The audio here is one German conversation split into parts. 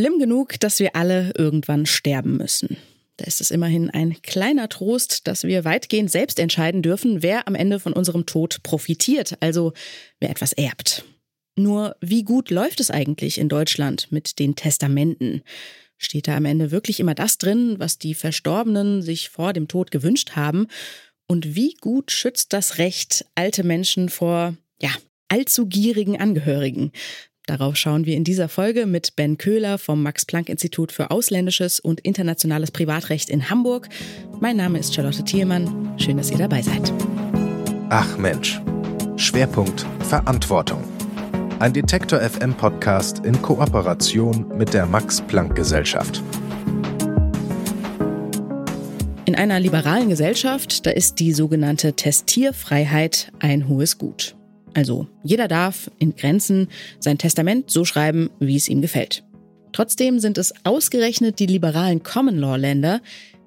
schlimm genug, dass wir alle irgendwann sterben müssen. Da ist es immerhin ein kleiner Trost, dass wir weitgehend selbst entscheiden dürfen, wer am Ende von unserem Tod profitiert, also wer etwas erbt. Nur wie gut läuft es eigentlich in Deutschland mit den Testamenten? Steht da am Ende wirklich immer das drin, was die Verstorbenen sich vor dem Tod gewünscht haben? Und wie gut schützt das Recht alte Menschen vor, ja, allzu gierigen Angehörigen? Darauf schauen wir in dieser Folge mit Ben Köhler vom Max-Planck-Institut für Ausländisches und Internationales Privatrecht in Hamburg. Mein Name ist Charlotte Thielmann. Schön, dass ihr dabei seid. Ach Mensch. Schwerpunkt Verantwortung. Ein Detektor FM Podcast in Kooperation mit der Max-Planck-Gesellschaft. In einer liberalen Gesellschaft, da ist die sogenannte Testierfreiheit ein hohes Gut. Also jeder darf in Grenzen sein Testament so schreiben, wie es ihm gefällt. Trotzdem sind es ausgerechnet die liberalen Common-Law-Länder,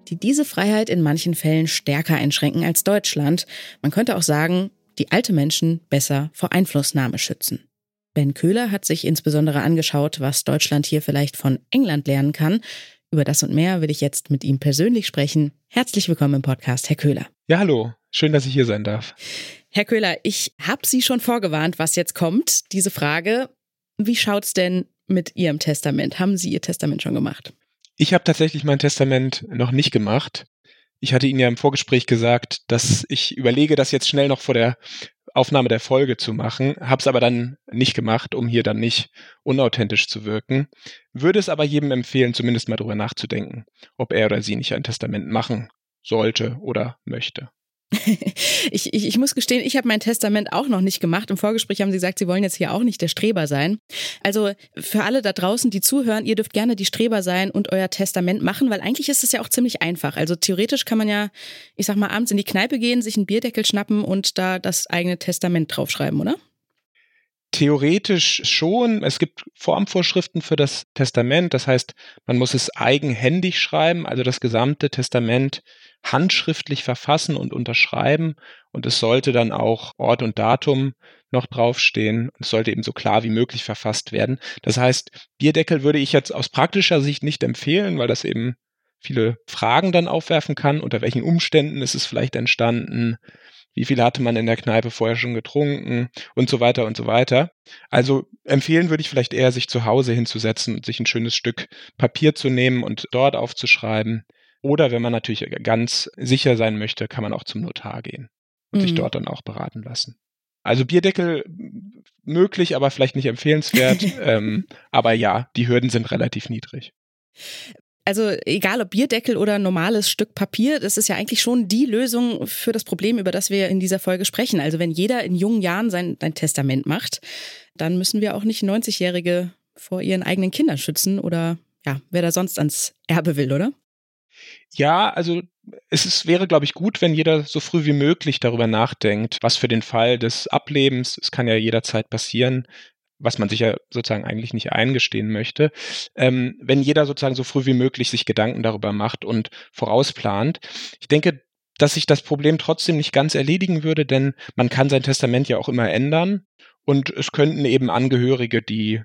die diese Freiheit in manchen Fällen stärker einschränken als Deutschland. Man könnte auch sagen, die alte Menschen besser vor Einflussnahme schützen. Ben Köhler hat sich insbesondere angeschaut, was Deutschland hier vielleicht von England lernen kann. Über das und mehr will ich jetzt mit ihm persönlich sprechen. Herzlich willkommen im Podcast, Herr Köhler. Ja, hallo. Schön, dass ich hier sein darf. Herr Köhler, ich habe Sie schon vorgewarnt, was jetzt kommt. Diese Frage, wie schaut's denn mit Ihrem Testament? Haben Sie Ihr Testament schon gemacht? Ich habe tatsächlich mein Testament noch nicht gemacht. Ich hatte Ihnen ja im Vorgespräch gesagt, dass ich überlege, das jetzt schnell noch vor der Aufnahme der Folge zu machen, habe es aber dann nicht gemacht, um hier dann nicht unauthentisch zu wirken. Würde es aber jedem empfehlen, zumindest mal drüber nachzudenken, ob er oder sie nicht ein Testament machen sollte oder möchte. Ich muss gestehen, ich habe mein Testament auch noch nicht gemacht. Im Vorgespräch haben Sie gesagt, Sie wollen jetzt hier auch nicht der Streber sein. Also für alle da draußen, die zuhören, ihr dürft gerne die Streber sein und euer Testament machen, weil eigentlich ist es ja auch ziemlich einfach. Also theoretisch kann man ja, ich sag mal, abends in die Kneipe gehen, sich einen Bierdeckel schnappen und da das eigene Testament draufschreiben, oder? Theoretisch schon. Es gibt Formvorschriften für das Testament. Das heißt, man muss es eigenhändig schreiben, also das gesamte Testament handschriftlich verfassen und unterschreiben. Und es sollte dann auch Ort und Datum noch draufstehen. Es sollte eben so klar wie möglich verfasst werden. Das heißt, Bierdeckel würde ich jetzt aus praktischer Sicht nicht empfehlen, weil das eben viele Fragen dann aufwerfen kann. Unter welchen Umständen ist es vielleicht entstanden? Wie viel hatte man in der Kneipe vorher schon getrunken? Und so weiter und so weiter. Also empfehlen würde ich vielleicht eher, sich zu Hause hinzusetzen und sich ein schönes Stück Papier zu nehmen und dort aufzuschreiben. Oder wenn man natürlich ganz sicher sein möchte, kann man auch zum Notar gehen und sich dort dann auch beraten lassen. Also Bierdeckel möglich, aber vielleicht nicht empfehlenswert. Aber ja, die Hürden sind relativ niedrig. Also egal ob Bierdeckel oder normales Stück Papier, das ist ja eigentlich schon die Lösung für das Problem, über das wir in dieser Folge sprechen. Also wenn jeder in jungen Jahren sein Testament macht, dann müssen wir auch nicht 90-Jährige vor ihren eigenen Kindern schützen oder ja, wer da sonst ans Erbe will, oder? Ja, also wäre, glaube ich, gut, wenn jeder so früh wie möglich darüber nachdenkt, was für den Fall des Ablebens, es kann ja jederzeit passieren, was man sich ja sozusagen eigentlich nicht eingestehen möchte, wenn jeder sozusagen so früh wie möglich sich Gedanken darüber macht und vorausplant. Ich denke, dass sich das Problem trotzdem nicht ganz erledigen würde, denn man kann sein Testament ja auch immer ändern und es könnten eben Angehörige, die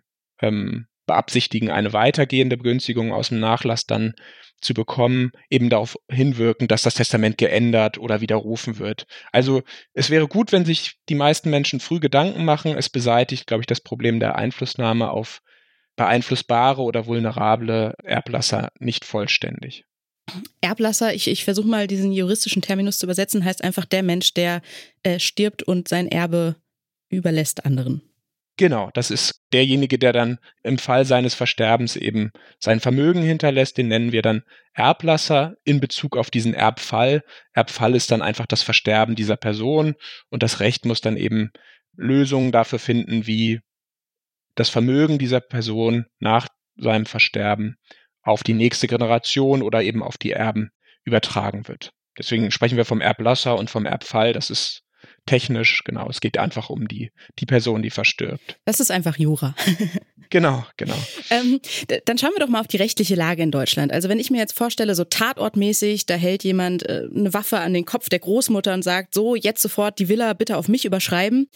beabsichtigen, eine weitergehende Begünstigung aus dem Nachlass dann zu bekommen, eben darauf hinwirken, dass das Testament geändert oder widerrufen wird. Also es wäre gut, wenn sich die meisten Menschen früh Gedanken machen. Es beseitigt, glaube ich, das Problem der Einflussnahme auf beeinflussbare oder vulnerable Erblasser nicht vollständig. Erblasser, ich versuche mal diesen juristischen Terminus zu übersetzen, heißt einfach der Mensch, der stirbt und sein Erbe überlässt anderen. Genau, das ist derjenige, der dann im Fall seines Versterbens eben sein Vermögen hinterlässt. Den nennen wir dann Erblasser in Bezug auf diesen Erbfall. Erbfall ist dann einfach das Versterben dieser Person und das Recht muss dann eben Lösungen dafür finden, wie das Vermögen dieser Person nach seinem Versterben auf die nächste Generation oder eben auf die Erben übertragen wird. Deswegen sprechen wir vom Erblasser und vom Erbfall. Das ist technisch, genau. Es geht einfach um die Person, die verstirbt. Das ist einfach Jura. Genau. Dann schauen wir doch mal auf die rechtliche Lage in Deutschland. Also wenn ich mir jetzt vorstelle, so tatortmäßig, da hält jemand eine Waffe an den Kopf der Großmutter und sagt, so, jetzt sofort die Villa bitte auf mich überschreiben.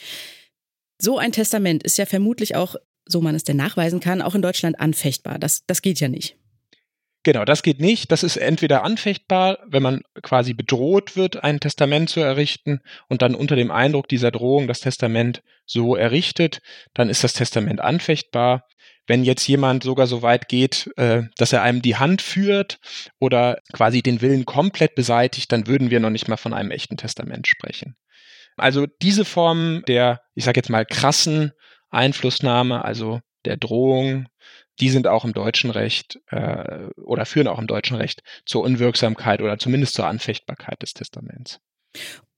So ein Testament ist ja vermutlich auch so man es denn nachweisen kann, auch in Deutschland anfechtbar. Das geht ja nicht. Genau, das geht nicht. Das ist entweder anfechtbar, wenn man quasi bedroht wird, ein Testament zu errichten und dann unter dem Eindruck dieser Drohung das Testament so errichtet, dann ist das Testament anfechtbar. Wenn jetzt jemand sogar so weit geht, dass er einem die Hand führt oder quasi den Willen komplett beseitigt, dann würden wir noch nicht mal von einem echten Testament sprechen. Also diese Formen der, ich sage jetzt mal, krassen Einflussnahme, also der Drohung, die sind auch im deutschen Recht oder führen auch im deutschen Recht zur Unwirksamkeit oder zumindest zur Anfechtbarkeit des Testaments.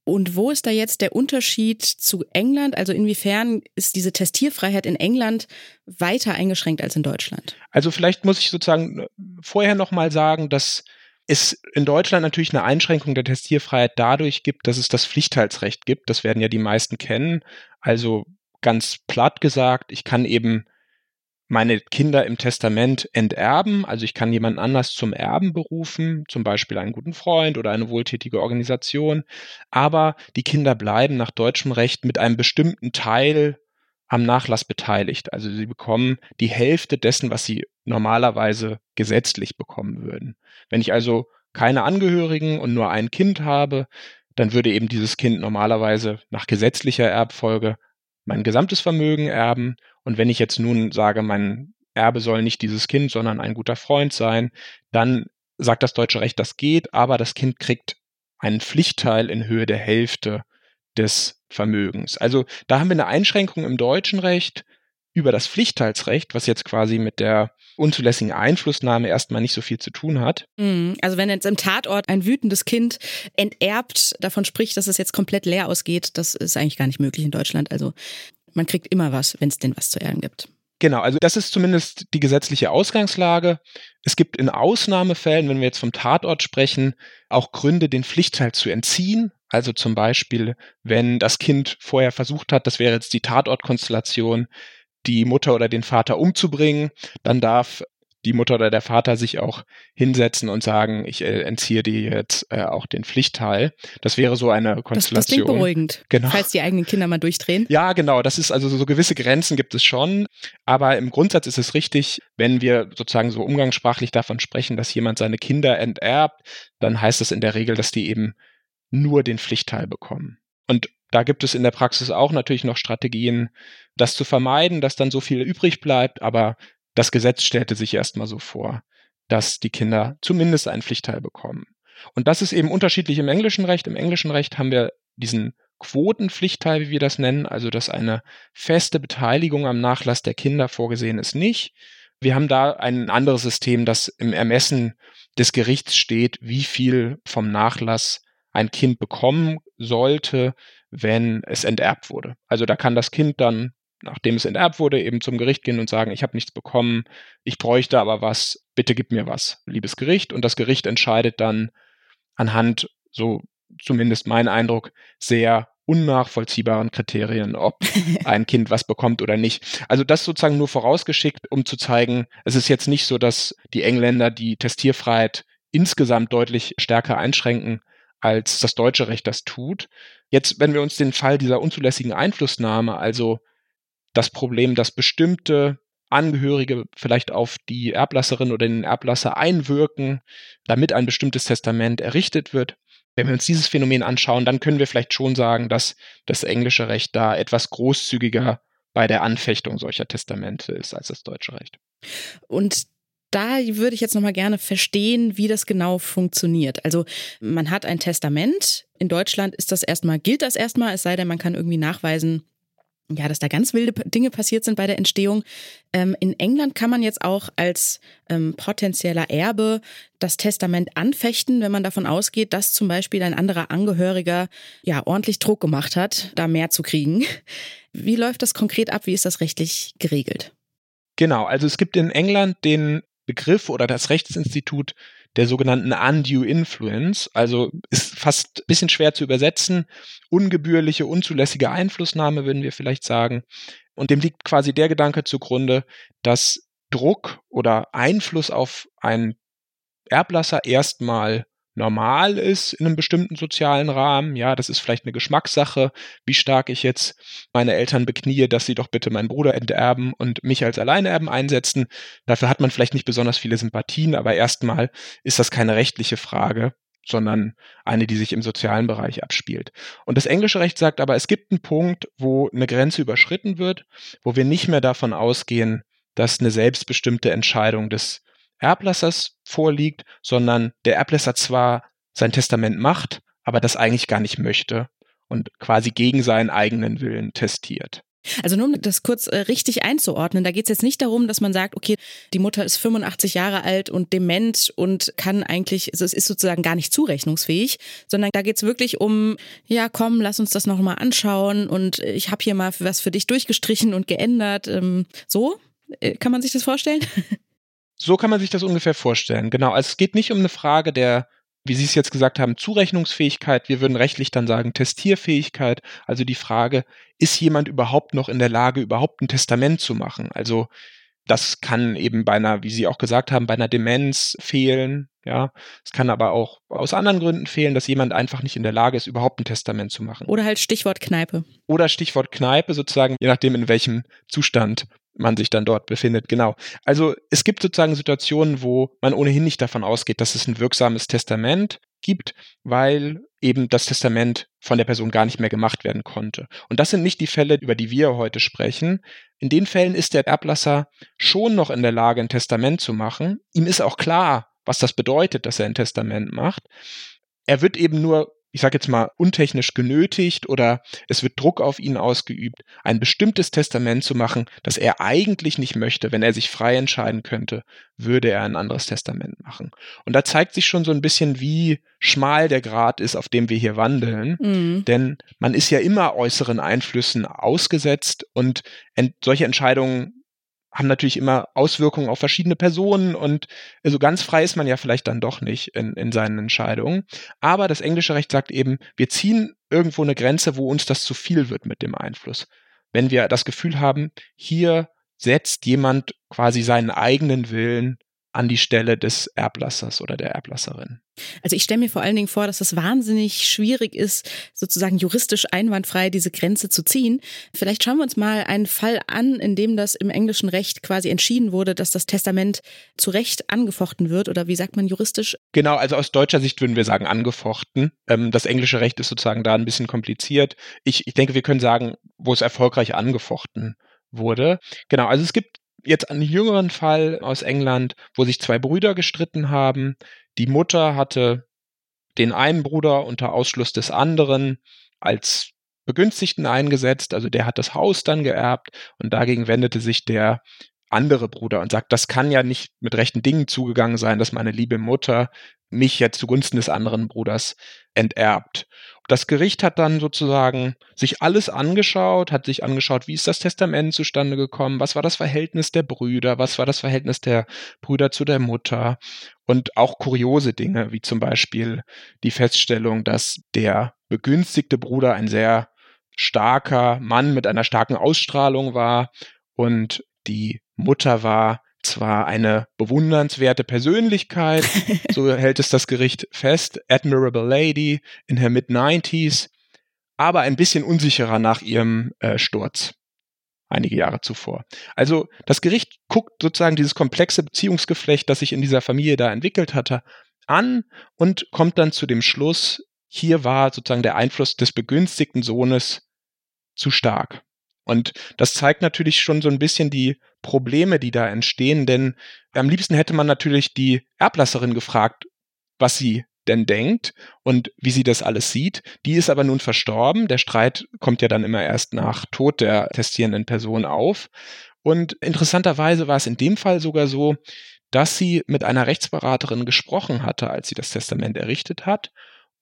Und wo ist da jetzt der Unterschied zu England? Also inwiefern ist diese Testierfreiheit in England weiter eingeschränkt als in Deutschland? Also vielleicht muss ich sozusagen vorher nochmal sagen, dass es in Deutschland natürlich eine Einschränkung der Testierfreiheit dadurch gibt, dass es das Pflichtteilsrecht gibt. Das werden ja die meisten kennen. Also ganz platt gesagt, ich kann eben meine Kinder im Testament enterben, also ich kann jemanden anders zum Erben berufen, zum Beispiel einen guten Freund oder eine wohltätige Organisation, aber die Kinder bleiben nach deutschem Recht mit einem bestimmten Teil am Nachlass beteiligt. Also sie bekommen die Hälfte dessen, was sie normalerweise gesetzlich bekommen würden. Wenn ich also keine Angehörigen und nur ein Kind habe, dann würde eben dieses Kind normalerweise nach gesetzlicher Erbfolge mein gesamtes Vermögen erben. Und wenn ich jetzt nun sage, mein Erbe soll nicht dieses Kind, sondern ein guter Freund sein, dann sagt das deutsche Recht, das geht, aber das Kind kriegt einen Pflichtteil in Höhe der Hälfte des Vermögens. Also da haben wir eine Einschränkung im deutschen Recht über das Pflichtteilsrecht, was jetzt quasi mit der unzulässigen Einflussnahme erstmal nicht so viel zu tun hat. Also wenn jetzt im Tatort ein wütendes Kind enterbt, davon spricht, dass es jetzt komplett leer ausgeht, das ist eigentlich gar nicht möglich in Deutschland. Also man kriegt immer was, wenn es denn was zu erben gibt. Genau, also das ist zumindest die gesetzliche Ausgangslage. Es gibt in Ausnahmefällen, wenn wir jetzt vom Tatort sprechen, auch Gründe, den Pflichtteil zu entziehen. Also zum Beispiel, wenn das Kind vorher versucht hat, das wäre jetzt die Tatortkonstellation, die Mutter oder den Vater umzubringen, dann darf die Mutter oder der Vater sich auch hinsetzen und sagen, ich entziehe dir jetzt auch den Pflichtteil. Das wäre so eine Konstellation. Das klingt beruhigend, genau. Falls die eigenen Kinder mal durchdrehen. Ja, genau. Das ist also so gewisse Grenzen gibt es schon. Aber im Grundsatz ist es richtig, wenn wir sozusagen so umgangssprachlich davon sprechen, dass jemand seine Kinder enterbt, dann heißt das in der Regel, dass die eben nur den Pflichtteil bekommen. Und da gibt es in der Praxis auch natürlich noch Strategien, das zu vermeiden, dass dann so viel übrig bleibt. Aber das Gesetz stellte sich erstmal so vor, dass die Kinder zumindest einen Pflichtteil bekommen. Und das ist eben unterschiedlich im englischen Recht. Im englischen Recht haben wir diesen Quotenpflichtteil, wie wir das nennen, also dass eine feste Beteiligung am Nachlass der Kinder vorgesehen ist nicht. Wir haben da ein anderes System, das im Ermessen des Gerichts steht, wie viel vom Nachlass ein Kind bekommen sollte, wenn es enterbt wurde. Also da kann das Kind dann, nachdem es enterbt wurde, eben zum Gericht gehen und sagen, ich habe nichts bekommen, ich bräuchte aber was, bitte gib mir was, liebes Gericht. Und das Gericht entscheidet dann anhand, so zumindest mein Eindruck, sehr unnachvollziehbaren Kriterien, ob ein Kind was bekommt oder nicht. Also das sozusagen nur vorausgeschickt, um zu zeigen, es ist jetzt nicht so, dass die Engländer die Testierfreiheit insgesamt deutlich stärker einschränken, als das deutsche Recht das tut. Jetzt, wenn wir uns den Fall dieser unzulässigen Einflussnahme, also das Problem, dass bestimmte Angehörige vielleicht auf die Erblasserin oder den Erblasser einwirken, damit ein bestimmtes Testament errichtet wird. Wenn wir uns dieses Phänomen anschauen, dann können wir vielleicht schon sagen, dass das englische Recht da etwas großzügiger bei der Anfechtung solcher Testamente ist als das deutsche Recht. Und da würde ich jetzt nochmal gerne verstehen, wie das genau funktioniert. Also man hat ein Testament. In Deutschland ist das erstmal, gilt das erstmal, es sei denn, man kann irgendwie nachweisen, ja, dass da ganz wilde Dinge passiert sind bei der Entstehung. In England kann man jetzt auch als potenzieller Erbe das Testament anfechten, wenn man davon ausgeht, dass zum Beispiel ein anderer Angehöriger ja ordentlich Druck gemacht hat, da mehr zu kriegen. Wie läuft das konkret ab? Wie ist das rechtlich geregelt? Genau, also es gibt in England den Begriff oder das Rechtsinstitut der sogenannten Undue Influence, also ist fast ein bisschen schwer zu übersetzen, ungebührliche, unzulässige Einflussnahme würden wir vielleicht sagen. Und dem liegt quasi der Gedanke zugrunde, dass Druck oder Einfluss auf einen Erblasser erstmal normal ist in einem bestimmten sozialen Rahmen. Ja, das ist vielleicht eine Geschmackssache, wie stark ich jetzt meine Eltern beknie, dass sie doch bitte meinen Bruder enterben und mich als Alleinerben einsetzen. Dafür hat man vielleicht nicht besonders viele Sympathien, aber erstmal ist das keine rechtliche Frage, sondern eine, die sich im sozialen Bereich abspielt. Und das englische Recht sagt aber, es gibt einen Punkt, wo eine Grenze überschritten wird, wo wir nicht mehr davon ausgehen, dass eine selbstbestimmte Entscheidung des Erblassers vorliegt, sondern der Erblasser zwar sein Testament macht, aber das eigentlich gar nicht möchte und quasi gegen seinen eigenen Willen testiert. Also nur um das kurz richtig einzuordnen, da geht es jetzt nicht darum, dass man sagt, okay, die Mutter ist 85 Jahre alt und dement und kann eigentlich, also es ist sozusagen gar nicht zurechnungsfähig, sondern da geht es wirklich um, ja komm, lass uns das nochmal anschauen und ich habe hier mal was für dich durchgestrichen und geändert. So kann man sich das vorstellen? So kann man sich das ungefähr vorstellen, genau. Also es geht nicht um eine Frage der, wie Sie es jetzt gesagt haben, Zurechnungsfähigkeit. Wir würden rechtlich dann sagen Testierfähigkeit. Also die Frage, ist jemand überhaupt noch in der Lage, überhaupt ein Testament zu machen? Also das kann eben bei einer, wie Sie auch gesagt haben, bei einer Demenz fehlen. Ja, es kann aber auch aus anderen Gründen fehlen, dass jemand einfach nicht in der Lage ist, überhaupt ein Testament zu machen. Oder halt Stichwort Kneipe. Oder Stichwort Kneipe sozusagen, je nachdem in welchem Zustand man sich dann dort befindet, genau. Also es gibt sozusagen Situationen, wo man ohnehin nicht davon ausgeht, dass es ein wirksames Testament gibt, weil eben das Testament von der Person gar nicht mehr gemacht werden konnte. Und das sind nicht die Fälle, über die wir heute sprechen. In den Fällen ist der Erblasser schon noch in der Lage, ein Testament zu machen. Ihm ist auch klar, was das bedeutet, dass er ein Testament macht. Er wird eben nur, ich sage jetzt mal, untechnisch genötigt oder es wird Druck auf ihn ausgeübt, ein bestimmtes Testament zu machen, das er eigentlich nicht möchte. Wenn er sich frei entscheiden könnte, würde er ein anderes Testament machen. Und da zeigt sich schon so ein bisschen, wie schmal der Grat ist, auf dem wir hier wandeln. Mhm. Denn man ist ja immer äußeren Einflüssen ausgesetzt und solche Entscheidungen haben natürlich immer Auswirkungen auf verschiedene Personen und also ganz frei ist man ja vielleicht dann doch nicht in seinen Entscheidungen. Aber das englische Recht sagt eben, wir ziehen irgendwo eine Grenze, wo uns das zu viel wird mit dem Einfluss. Wenn wir das Gefühl haben, hier setzt jemand quasi seinen eigenen Willen an die Stelle des Erblassers oder der Erblasserin. Also ich stelle mir vor allen Dingen vor, dass das wahnsinnig schwierig ist, sozusagen juristisch einwandfrei diese Grenze zu ziehen. Vielleicht schauen wir uns mal einen Fall an, in dem das im englischen Recht quasi entschieden wurde, dass das Testament zu Recht angefochten wird oder wie sagt man juristisch? Genau, also aus deutscher Sicht würden wir sagen angefochten. Das englische Recht ist sozusagen da ein bisschen kompliziert. Ich denke, wir können sagen, wo es erfolgreich angefochten wurde. Genau, also es gibt jetzt einen jüngeren Fall aus England, wo sich zwei Brüder gestritten haben. Die Mutter hatte den einen Bruder unter Ausschluss des anderen als Begünstigten eingesetzt. Also der hat das Haus dann geerbt und dagegen wendete sich der andere Bruder und sagt, das kann ja nicht mit rechten Dingen zugegangen sein, dass meine liebe Mutter mich jetzt zugunsten des anderen Bruders enterbt. Das Gericht hat dann sozusagen sich alles angeschaut, hat sich angeschaut, wie ist das Testament zustande gekommen, was war das Verhältnis der Brüder, was war das Verhältnis der Brüder zu der Mutter und auch kuriose Dinge, wie zum Beispiel die Feststellung, dass der begünstigte Bruder ein sehr starker Mann mit einer starken Ausstrahlung war und die Mutter war zwar eine bewundernswerte Persönlichkeit, so hält es das Gericht fest, admirable lady in her mid-90s, aber ein bisschen unsicherer nach ihrem Sturz einige Jahre zuvor. Also das Gericht guckt sozusagen dieses komplexe Beziehungsgeflecht, das sich in dieser Familie da entwickelt hatte, an und kommt dann zu dem Schluss, hier war sozusagen der Einfluss des begünstigten Sohnes zu stark. Und das zeigt natürlich schon so ein bisschen die Probleme, die da entstehen, denn am liebsten hätte man natürlich die Erblasserin gefragt, was sie denn denkt und wie sie das alles sieht. Die ist aber nun verstorben. Der Streit kommt ja dann immer erst nach Tod der testierenden Person auf. Und interessanterweise war es in dem Fall sogar so, dass sie mit einer Rechtsberaterin gesprochen hatte, als sie das Testament errichtet hat.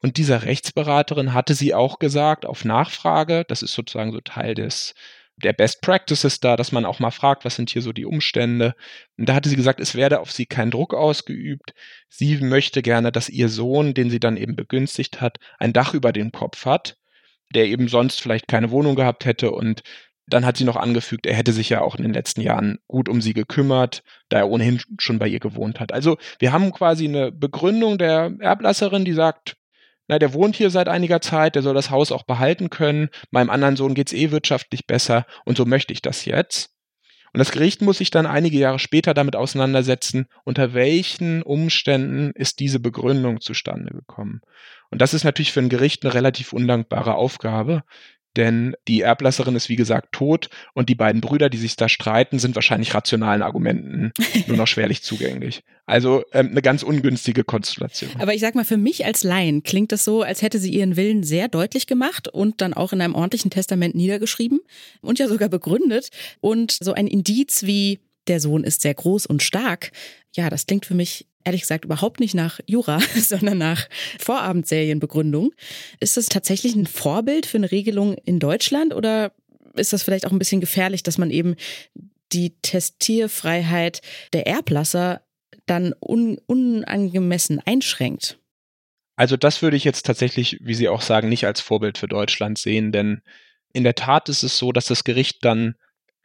Und dieser Rechtsberaterin hatte sie auch gesagt, auf Nachfrage, das ist sozusagen so Teil der Best Practices da, dass man auch mal fragt, was sind hier so die Umstände. Und da hatte sie gesagt, es werde auf sie kein Druck ausgeübt. Sie möchte gerne, dass ihr Sohn, den sie dann eben begünstigt hat, ein Dach über dem Kopf hat, der eben sonst vielleicht keine Wohnung gehabt hätte und Dann hat sie noch angefügt, er hätte sich ja auch in den letzten Jahren gut um sie gekümmert, da er ohnehin schon bei ihr gewohnt hat. Also wir haben quasi eine Begründung der Erblasserin, die sagt, na, der wohnt hier seit einiger Zeit, der soll das Haus auch behalten können, meinem anderen Sohn geht's wirtschaftlich besser und so möchte ich das jetzt. Und das Gericht muss sich dann einige Jahre später damit auseinandersetzen, unter welchen Umständen ist diese Begründung zustande gekommen. Und das ist natürlich für ein Gericht eine relativ undankbare Aufgabe, denn die Erblasserin ist wie gesagt tot und die beiden Brüder, die sich da streiten, sind wahrscheinlich rationalen Argumenten nur noch schwerlich zugänglich. Also eine ganz ungünstige Konstellation. Aber ich sag mal, für mich als Laien klingt das so, als hätte sie ihren Willen sehr deutlich gemacht und dann auch in einem ordentlichen Testament niedergeschrieben und ja sogar begründet. Und so ein Indiz wie, der Sohn ist sehr groß und stark, ja, das klingt für mich ehrlich gesagt überhaupt nicht nach Jura, sondern nach Vorabendserienbegründung. Ist das tatsächlich ein Vorbild für eine Regelung in Deutschland oder ist das vielleicht auch ein bisschen gefährlich, dass man eben die Testierfreiheit der Erblasser dann unangemessen einschränkt? Also das würde ich jetzt tatsächlich, wie Sie auch sagen, nicht als Vorbild für Deutschland sehen, denn in der Tat ist es so, dass das Gericht dann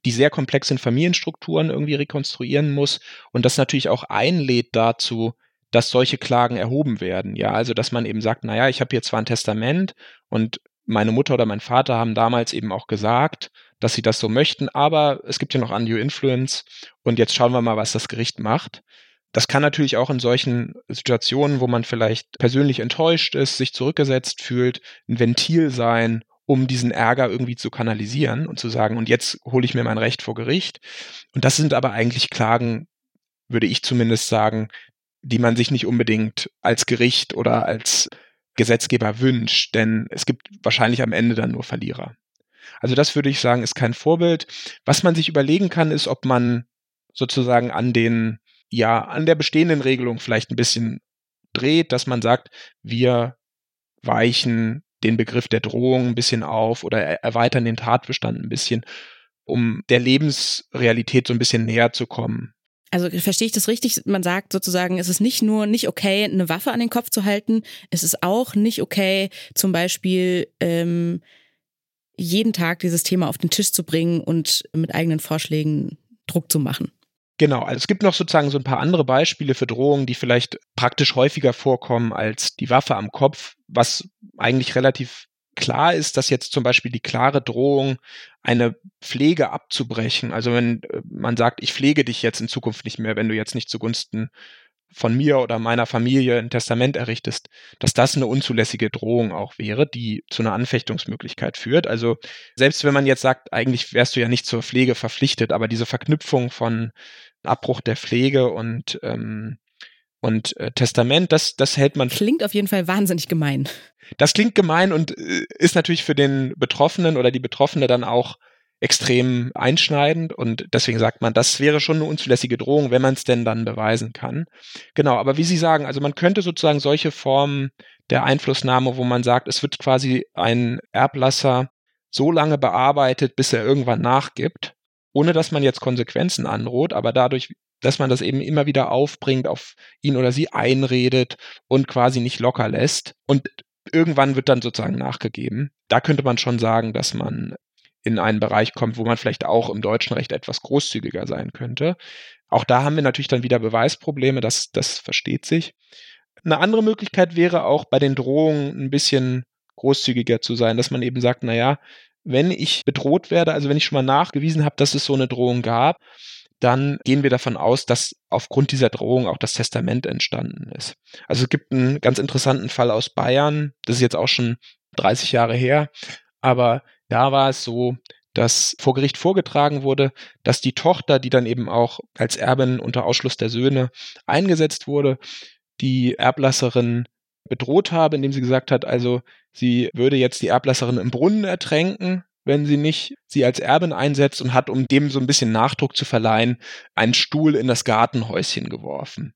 die sehr komplexen Familienstrukturen irgendwie rekonstruieren muss und das natürlich auch einlädt dazu, dass solche Klagen erhoben werden. Ja, also dass man eben sagt, naja, ich habe hier zwar ein Testament und meine Mutter oder mein Vater haben damals eben auch gesagt, dass sie das so möchten, aber es gibt ja noch Undue Influence und jetzt schauen wir mal, was das Gericht macht. Das kann natürlich auch in solchen Situationen, wo man vielleicht persönlich enttäuscht ist, sich zurückgesetzt fühlt, ein Ventil sein, um diesen Ärger irgendwie zu kanalisieren und zu sagen, und jetzt hole ich mir mein Recht vor Gericht. Und das sind aber eigentlich Klagen, würde ich zumindest sagen, die man sich nicht unbedingt als Gericht oder als Gesetzgeber wünscht, denn es gibt wahrscheinlich am Ende dann nur Verlierer. Also das würde ich sagen, ist kein Vorbild. Was man sich überlegen kann, ist, ob man sozusagen an der bestehenden Regelung vielleicht ein bisschen dreht, dass man sagt, wir weichen den Begriff der Drohung ein bisschen auf oder erweitern den Tatbestand ein bisschen, um der Lebensrealität so ein bisschen näher zu kommen. Also verstehe ich das richtig? Man sagt sozusagen, es ist nicht nur nicht okay, eine Waffe an den Kopf zu halten, es ist auch nicht okay, zum Beispiel jeden Tag dieses Thema auf den Tisch zu bringen und mit eigenen Vorschlägen Druck zu machen. Genau, also es gibt noch sozusagen so ein paar andere Beispiele für Drohungen, die vielleicht praktisch häufiger vorkommen als die Waffe am Kopf, was eigentlich relativ klar ist, dass jetzt zum Beispiel die klare Drohung, eine Pflege abzubrechen, also wenn man sagt, ich pflege dich jetzt in Zukunft nicht mehr, wenn du jetzt nicht zugunsten von mir oder meiner Familie ein Testament errichtest, dass das eine unzulässige Drohung auch wäre, die zu einer Anfechtungsmöglichkeit führt. Also selbst wenn man jetzt sagt, eigentlich wärst du ja nicht zur Pflege verpflichtet, aber diese Verknüpfung von Abbruch der Pflege und Testament, das hält man... Klingt auf jeden Fall wahnsinnig gemein. Das klingt gemein und ist natürlich für den Betroffenen oder die Betroffene dann auch extrem einschneidend und deswegen sagt man, das wäre schon eine unzulässige Drohung, wenn man es denn dann beweisen kann. Genau, aber wie Sie sagen, also man könnte sozusagen solche Formen der Einflussnahme, wo man sagt, es wird quasi ein Erblasser so lange bearbeitet, bis er irgendwann nachgibt, ohne dass man jetzt Konsequenzen androht, aber dadurch, dass man das eben immer wieder aufbringt, auf ihn oder sie einredet und quasi nicht locker lässt und irgendwann wird dann sozusagen nachgegeben. Da könnte man schon sagen, dass man in einen Bereich kommt, wo man vielleicht auch im deutschen Recht etwas großzügiger sein könnte. Auch da haben wir natürlich dann wieder Beweisprobleme, das versteht sich. Eine andere Möglichkeit wäre auch, bei den Drohungen ein bisschen großzügiger zu sein, dass man eben sagt, naja, wenn ich bedroht werde, also wenn ich schon mal nachgewiesen habe, dass es so eine Drohung gab, dann gehen wir davon aus, dass aufgrund dieser Drohung auch das Testament entstanden ist. Also es gibt einen ganz interessanten Fall aus Bayern, das ist jetzt auch schon 30 Jahre her, aber da war es so, dass vor Gericht vorgetragen wurde, dass die Tochter, die dann eben auch als Erbin unter Ausschluss der Söhne eingesetzt wurde, die Erblasserin bedroht habe, indem sie gesagt hat, also sie würde jetzt die Erblasserin im Brunnen ertränken, wenn sie nicht sie als Erbin einsetzt und hat, um dem so ein bisschen Nachdruck zu verleihen, einen Stuhl in das Gartenhäuschen geworfen.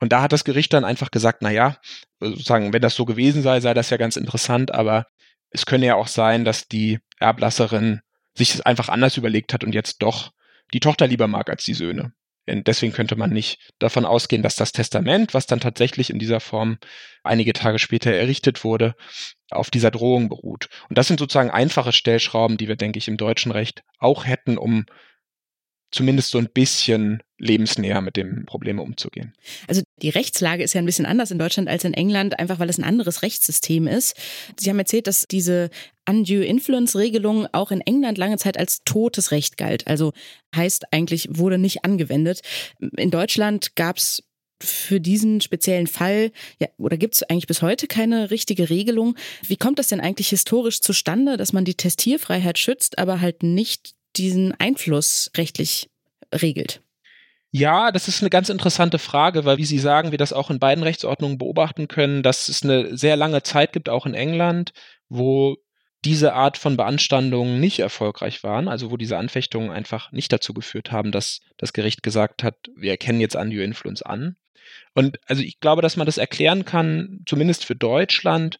Und da hat das Gericht dann einfach gesagt, naja, sozusagen, wenn das so gewesen sei, sei das ja ganz interessant, aber es könne ja auch sein, dass die Erblasserin sich das einfach anders überlegt hat und jetzt doch die Tochter lieber mag als die Söhne. Deswegen könnte man nicht davon ausgehen, dass das Testament, was dann tatsächlich in dieser Form einige Tage später errichtet wurde, auf dieser Drohung beruht. Und das sind sozusagen einfache Stellschrauben, die wir, denke ich, im deutschen Recht auch hätten, um zumindest so ein bisschen lebensnäher mit dem Problem umzugehen. Also die Rechtslage ist ja ein bisschen anders in Deutschland als in England, einfach weil es ein anderes Rechtssystem ist. Sie haben erzählt, dass diese Undue Influence-Regelung auch in England lange Zeit als totes Recht galt. Also heißt eigentlich, wurde nicht angewendet. In Deutschland gab es für diesen speziellen Fall, ja, oder gibt es eigentlich bis heute keine richtige Regelung. Wie kommt das denn eigentlich historisch zustande, dass man die Testierfreiheit schützt, aber halt nicht diesen Einfluss rechtlich regelt? Ja, das ist eine ganz interessante Frage, weil, wie Sie sagen, wir das auch in beiden Rechtsordnungen beobachten können, dass es eine sehr lange Zeit gibt, auch in England, wo diese Art von Beanstandungen nicht erfolgreich waren, also wo diese Anfechtungen einfach nicht dazu geführt haben, dass das Gericht gesagt hat, wir erkennen jetzt Undue Influence an. Und also ich glaube, dass man das erklären kann, zumindest für Deutschland,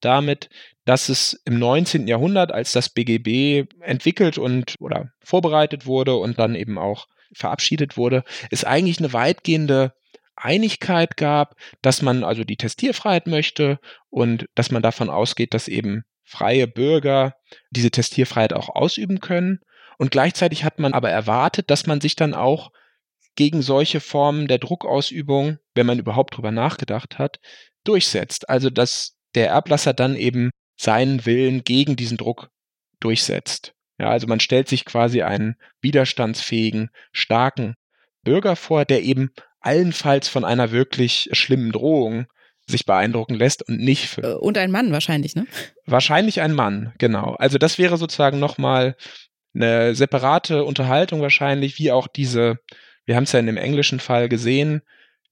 damit, dass es im 19. Jahrhundert, als das BGB entwickelt und oder vorbereitet wurde und dann eben auch verabschiedet wurde, es eigentlich eine weitgehende Einigkeit gab, dass man also die Testierfreiheit möchte und dass man davon ausgeht, dass eben freie Bürger diese Testierfreiheit auch ausüben können. Und gleichzeitig hat man aber erwartet, dass man sich dann auch gegen solche Formen der Druckausübung, wenn man überhaupt drüber nachgedacht hat, durchsetzt. Also dass der Erblasser dann eben seinen Willen gegen diesen Druck durchsetzt. Ja, also man stellt sich quasi einen widerstandsfähigen, starken Bürger vor, der eben allenfalls von einer wirklich schlimmen Drohung sich beeindrucken lässt und nicht für. Und ein Mann wahrscheinlich, ne? Wahrscheinlich ein Mann, genau. Also das wäre sozusagen nochmal eine separate Unterhaltung wahrscheinlich, wie auch diese. Wir haben es ja in dem englischen Fall gesehen,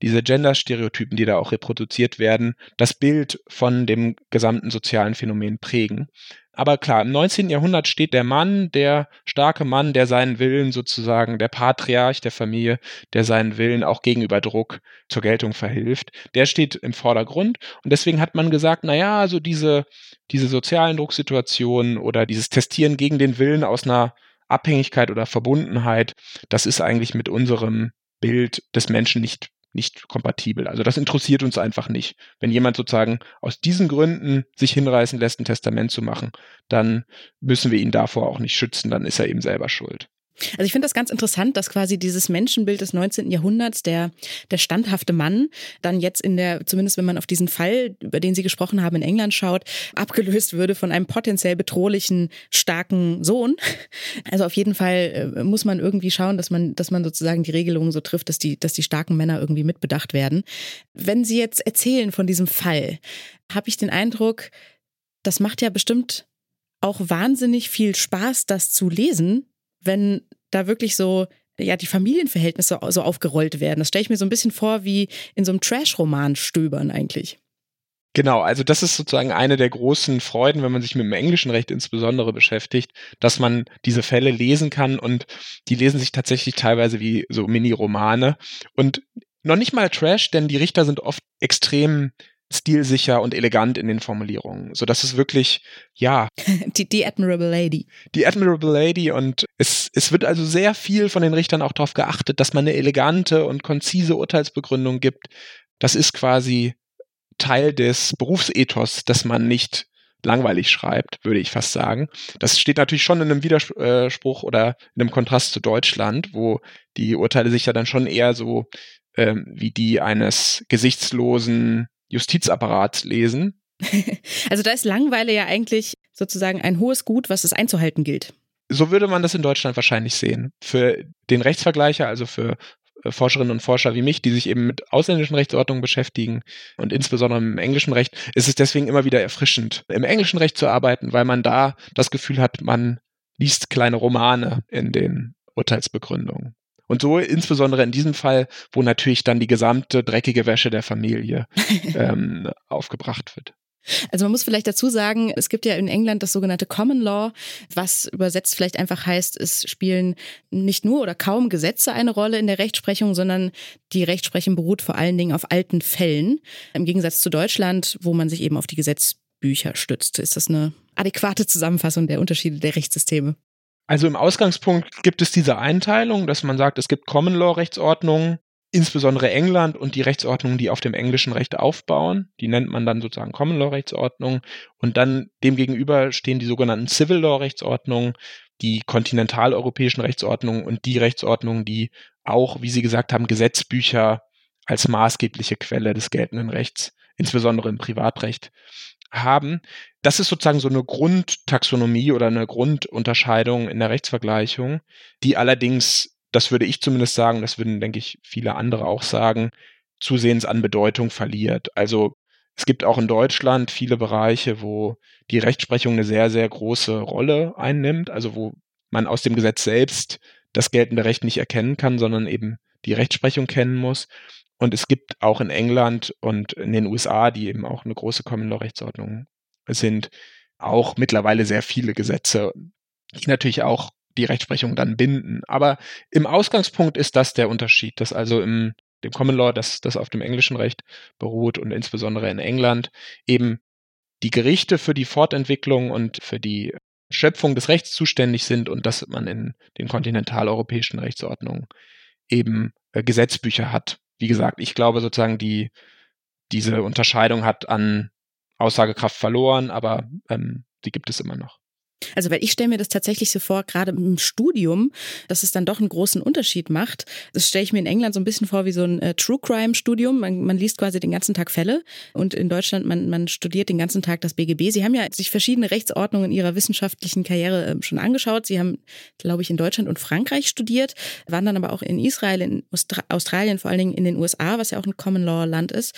diese Gender-Stereotypen, die da auch reproduziert werden, das Bild von dem gesamten sozialen Phänomen prägen. Aber klar, im 19. Jahrhundert steht der Mann, der starke Mann, der seinen Willen sozusagen, der Patriarch der Familie, der seinen Willen auch gegenüber Druck zur Geltung verhilft, der steht im Vordergrund. Und deswegen hat man gesagt, naja, also diese sozialen Drucksituationen oder dieses Testieren gegen den Willen aus einer Abhängigkeit oder Verbundenheit, das ist eigentlich mit unserem Bild des Menschen nicht kompatibel. Also das interessiert uns einfach nicht. Wenn jemand sozusagen aus diesen Gründen sich hinreißen lässt, ein Testament zu machen, dann müssen wir ihn davor auch nicht schützen, dann ist er eben selber schuld. Also ich finde das ganz interessant, dass quasi dieses Menschenbild des 19. Jahrhunderts, der standhafte Mann, dann jetzt zumindest wenn man auf diesen Fall, über den Sie gesprochen haben, in England schaut, abgelöst würde von einem potenziell bedrohlichen, starken Sohn. Also auf jeden Fall muss man irgendwie schauen, dass man sozusagen die Regelungen so trifft, dass die starken Männer irgendwie mitbedacht werden. Wenn Sie jetzt erzählen von diesem Fall, habe ich den Eindruck, das macht ja bestimmt auch wahnsinnig viel Spaß, das zu lesen, wenn da wirklich so, ja, die Familienverhältnisse so aufgerollt werden. Das stelle ich mir so ein bisschen vor wie in so einem Trash-Roman stöbern eigentlich. Genau, also das ist sozusagen eine der großen Freuden, wenn man sich mit dem englischen Recht insbesondere beschäftigt, dass man diese Fälle lesen kann und die lesen sich tatsächlich teilweise wie so Mini-Romane und noch nicht mal Trash, denn die Richter sind oft extrem stilsicher und elegant in den Formulierungen, sodass es wirklich, ja. Die Admirable Lady. Die Admirable Lady, und es wird also sehr viel von den Richtern auch darauf geachtet, dass man eine elegante und konzise Urteilsbegründung gibt. Das ist quasi Teil des Berufsethos, dass man nicht langweilig schreibt, würde ich fast sagen. Das steht natürlich schon in einem Widerspruch oder in einem Kontrast zu Deutschland, wo die Urteile sich ja dann schon eher so wie die eines gesichtslosen Justizapparats lesen. Also da ist Langeweile ja eigentlich sozusagen ein hohes Gut, was es einzuhalten gilt. So würde man das in Deutschland wahrscheinlich sehen. Für den Rechtsvergleicher, also für Forscherinnen und Forscher wie mich, die sich eben mit ausländischen Rechtsordnungen beschäftigen und insbesondere im englischen Recht, ist es deswegen immer wieder erfrischend, im englischen Recht zu arbeiten, weil man da das Gefühl hat, man liest kleine Romane in den Urteilsbegründungen. Und so insbesondere in diesem Fall, wo natürlich dann die gesamte dreckige Wäsche der Familie aufgebracht wird. Also man muss vielleicht dazu sagen, es gibt ja in England das sogenannte Common Law, was übersetzt vielleicht einfach heißt, es spielen nicht nur oder kaum Gesetze eine Rolle in der Rechtsprechung, sondern die Rechtsprechung beruht vor allen Dingen auf alten Fällen. Im Gegensatz zu Deutschland, wo man sich eben auf die Gesetzbücher stützt. Ist das eine adäquate Zusammenfassung der Unterschiede der Rechtssysteme? Also im Ausgangspunkt gibt es diese Einteilung, dass man sagt, es gibt Common-Law-Rechtsordnungen, insbesondere England und die Rechtsordnungen, die auf dem englischen Recht aufbauen. Die nennt man dann sozusagen Common-Law-Rechtsordnungen. Und dann demgegenüber stehen die sogenannten Civil-Law-Rechtsordnungen, die kontinentaleuropäischen Rechtsordnungen und die Rechtsordnungen, die auch, wie Sie gesagt haben, Gesetzbücher als maßgebliche Quelle des geltenden Rechts, insbesondere im Privatrecht, haben. Das ist sozusagen so eine Grundtaxonomie oder eine Grundunterscheidung in der Rechtsvergleichung, die allerdings, das würde ich zumindest sagen, das würden, denke ich, viele andere auch sagen, zusehends an Bedeutung verliert. Also es gibt auch in Deutschland viele Bereiche, wo die Rechtsprechung eine sehr, sehr große Rolle einnimmt, also wo man aus dem Gesetz selbst das geltende Recht nicht erkennen kann, sondern eben die Rechtsprechung kennen muss. Und es gibt auch in England und in den USA, die eben auch eine große Common-Law-Rechtsordnung sind, auch mittlerweile sehr viele Gesetze, die natürlich auch die Rechtsprechung dann binden. Aber im Ausgangspunkt ist das der Unterschied, dass also im dem Common Law, das auf dem englischen Recht beruht und insbesondere in England, eben die Gerichte für die Fortentwicklung und für die Schöpfung des Rechts zuständig sind und dass man in den kontinentaleuropäischen Rechtsordnungen eben Gesetzbücher hat. Wie gesagt, ich glaube sozusagen, diese Unterscheidung hat an Aussagekraft verloren, aber die gibt es immer noch. Also, weil ich stelle mir das tatsächlich so vor, gerade im Studium, dass es dann doch einen großen Unterschied macht. Das stelle ich mir in England so ein bisschen vor wie so ein True-Crime-Studium. Man liest quasi den ganzen Tag Fälle und in Deutschland, man studiert den ganzen Tag das BGB. Sie haben ja sich verschiedene Rechtsordnungen in Ihrer wissenschaftlichen Karriere schon angeschaut. Sie haben, glaube ich, in Deutschland und Frankreich studiert, waren dann aber auch in Israel, in Australien, vor allen Dingen in den USA, was ja auch ein Common-Law-Land ist.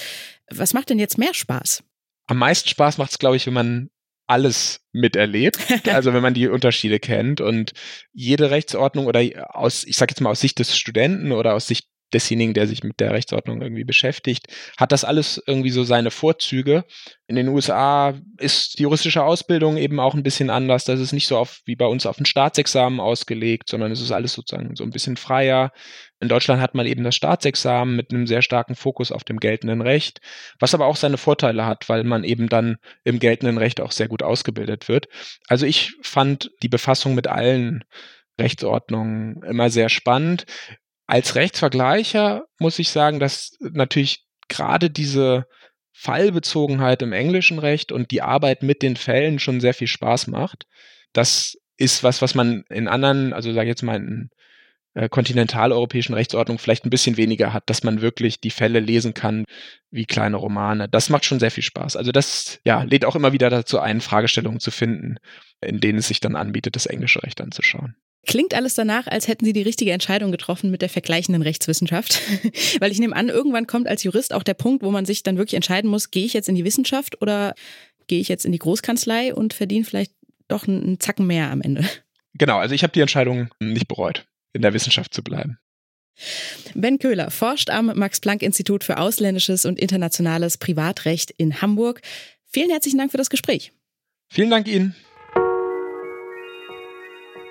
Was macht denn jetzt mehr Spaß? Am meisten Spaß macht es, glaube ich, wenn man alles miterlebt, also wenn man die Unterschiede kennt und jede Rechtsordnung oder aus Sicht des Studenten oder aus Sicht desjenigen, der sich mit der Rechtsordnung irgendwie beschäftigt, hat das alles irgendwie so seine Vorzüge. In den USA ist die juristische Ausbildung eben auch ein bisschen anders. Das ist nicht so wie bei uns auf ein Staatsexamen ausgelegt, sondern es ist alles sozusagen so ein bisschen freier. In Deutschland hat man eben das Staatsexamen mit einem sehr starken Fokus auf dem geltenden Recht, was aber auch seine Vorteile hat, weil man eben dann im geltenden Recht auch sehr gut ausgebildet wird. Also ich fand die Befassung mit allen Rechtsordnungen immer sehr spannend. Als Rechtsvergleicher muss ich sagen, dass natürlich gerade diese Fallbezogenheit im englischen Recht und die Arbeit mit den Fällen schon sehr viel Spaß macht. Das ist was man in anderen, also sage ich jetzt mal in kontinentaleuropäischen Rechtsordnungen vielleicht ein bisschen weniger hat, dass man wirklich die Fälle lesen kann wie kleine Romane. Das macht schon sehr viel Spaß. Also das lädt auch immer wieder dazu ein, Fragestellungen zu finden, in denen es sich dann anbietet, das englische Recht anzuschauen. Klingt alles danach, als hätten Sie die richtige Entscheidung getroffen mit der vergleichenden Rechtswissenschaft. Weil ich nehme an, irgendwann kommt als Jurist auch der Punkt, wo man sich dann wirklich entscheiden muss, gehe ich jetzt in die Wissenschaft oder gehe ich jetzt in die Großkanzlei und verdiene vielleicht doch einen Zacken mehr am Ende. Genau, also ich habe die Entscheidung nicht bereut, in der Wissenschaft zu bleiben. Ben Köhler forscht am Max-Planck-Institut für Ausländisches und Internationales Privatrecht in Hamburg. Vielen herzlichen Dank für das Gespräch. Vielen Dank Ihnen.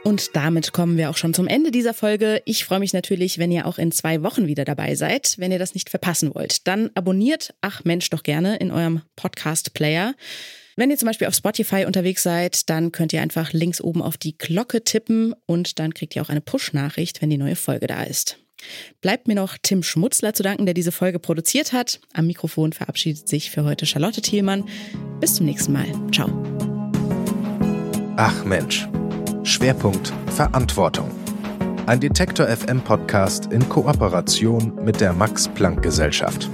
Und damit kommen wir auch schon zum Ende dieser Folge. Ich freue mich natürlich, wenn ihr auch in 2 Wochen wieder dabei seid. Wenn ihr das nicht verpassen wollt, dann abonniert Ach Mensch doch gerne in eurem Podcast-Player. Wenn ihr zum Beispiel auf Spotify unterwegs seid, dann könnt ihr einfach links oben auf die Glocke tippen und dann kriegt ihr auch eine Push-Nachricht, wenn die neue Folge da ist. Bleibt mir noch Tim Schmutzler zu danken, der diese Folge produziert hat. Am Mikrofon verabschiedet sich für heute Charlotte Thielmann. Bis zum nächsten Mal. Ciao. Ach Mensch. Schwerpunkt Verantwortung. Ein Detektor FM Podcast in Kooperation mit der Max-Planck-Gesellschaft.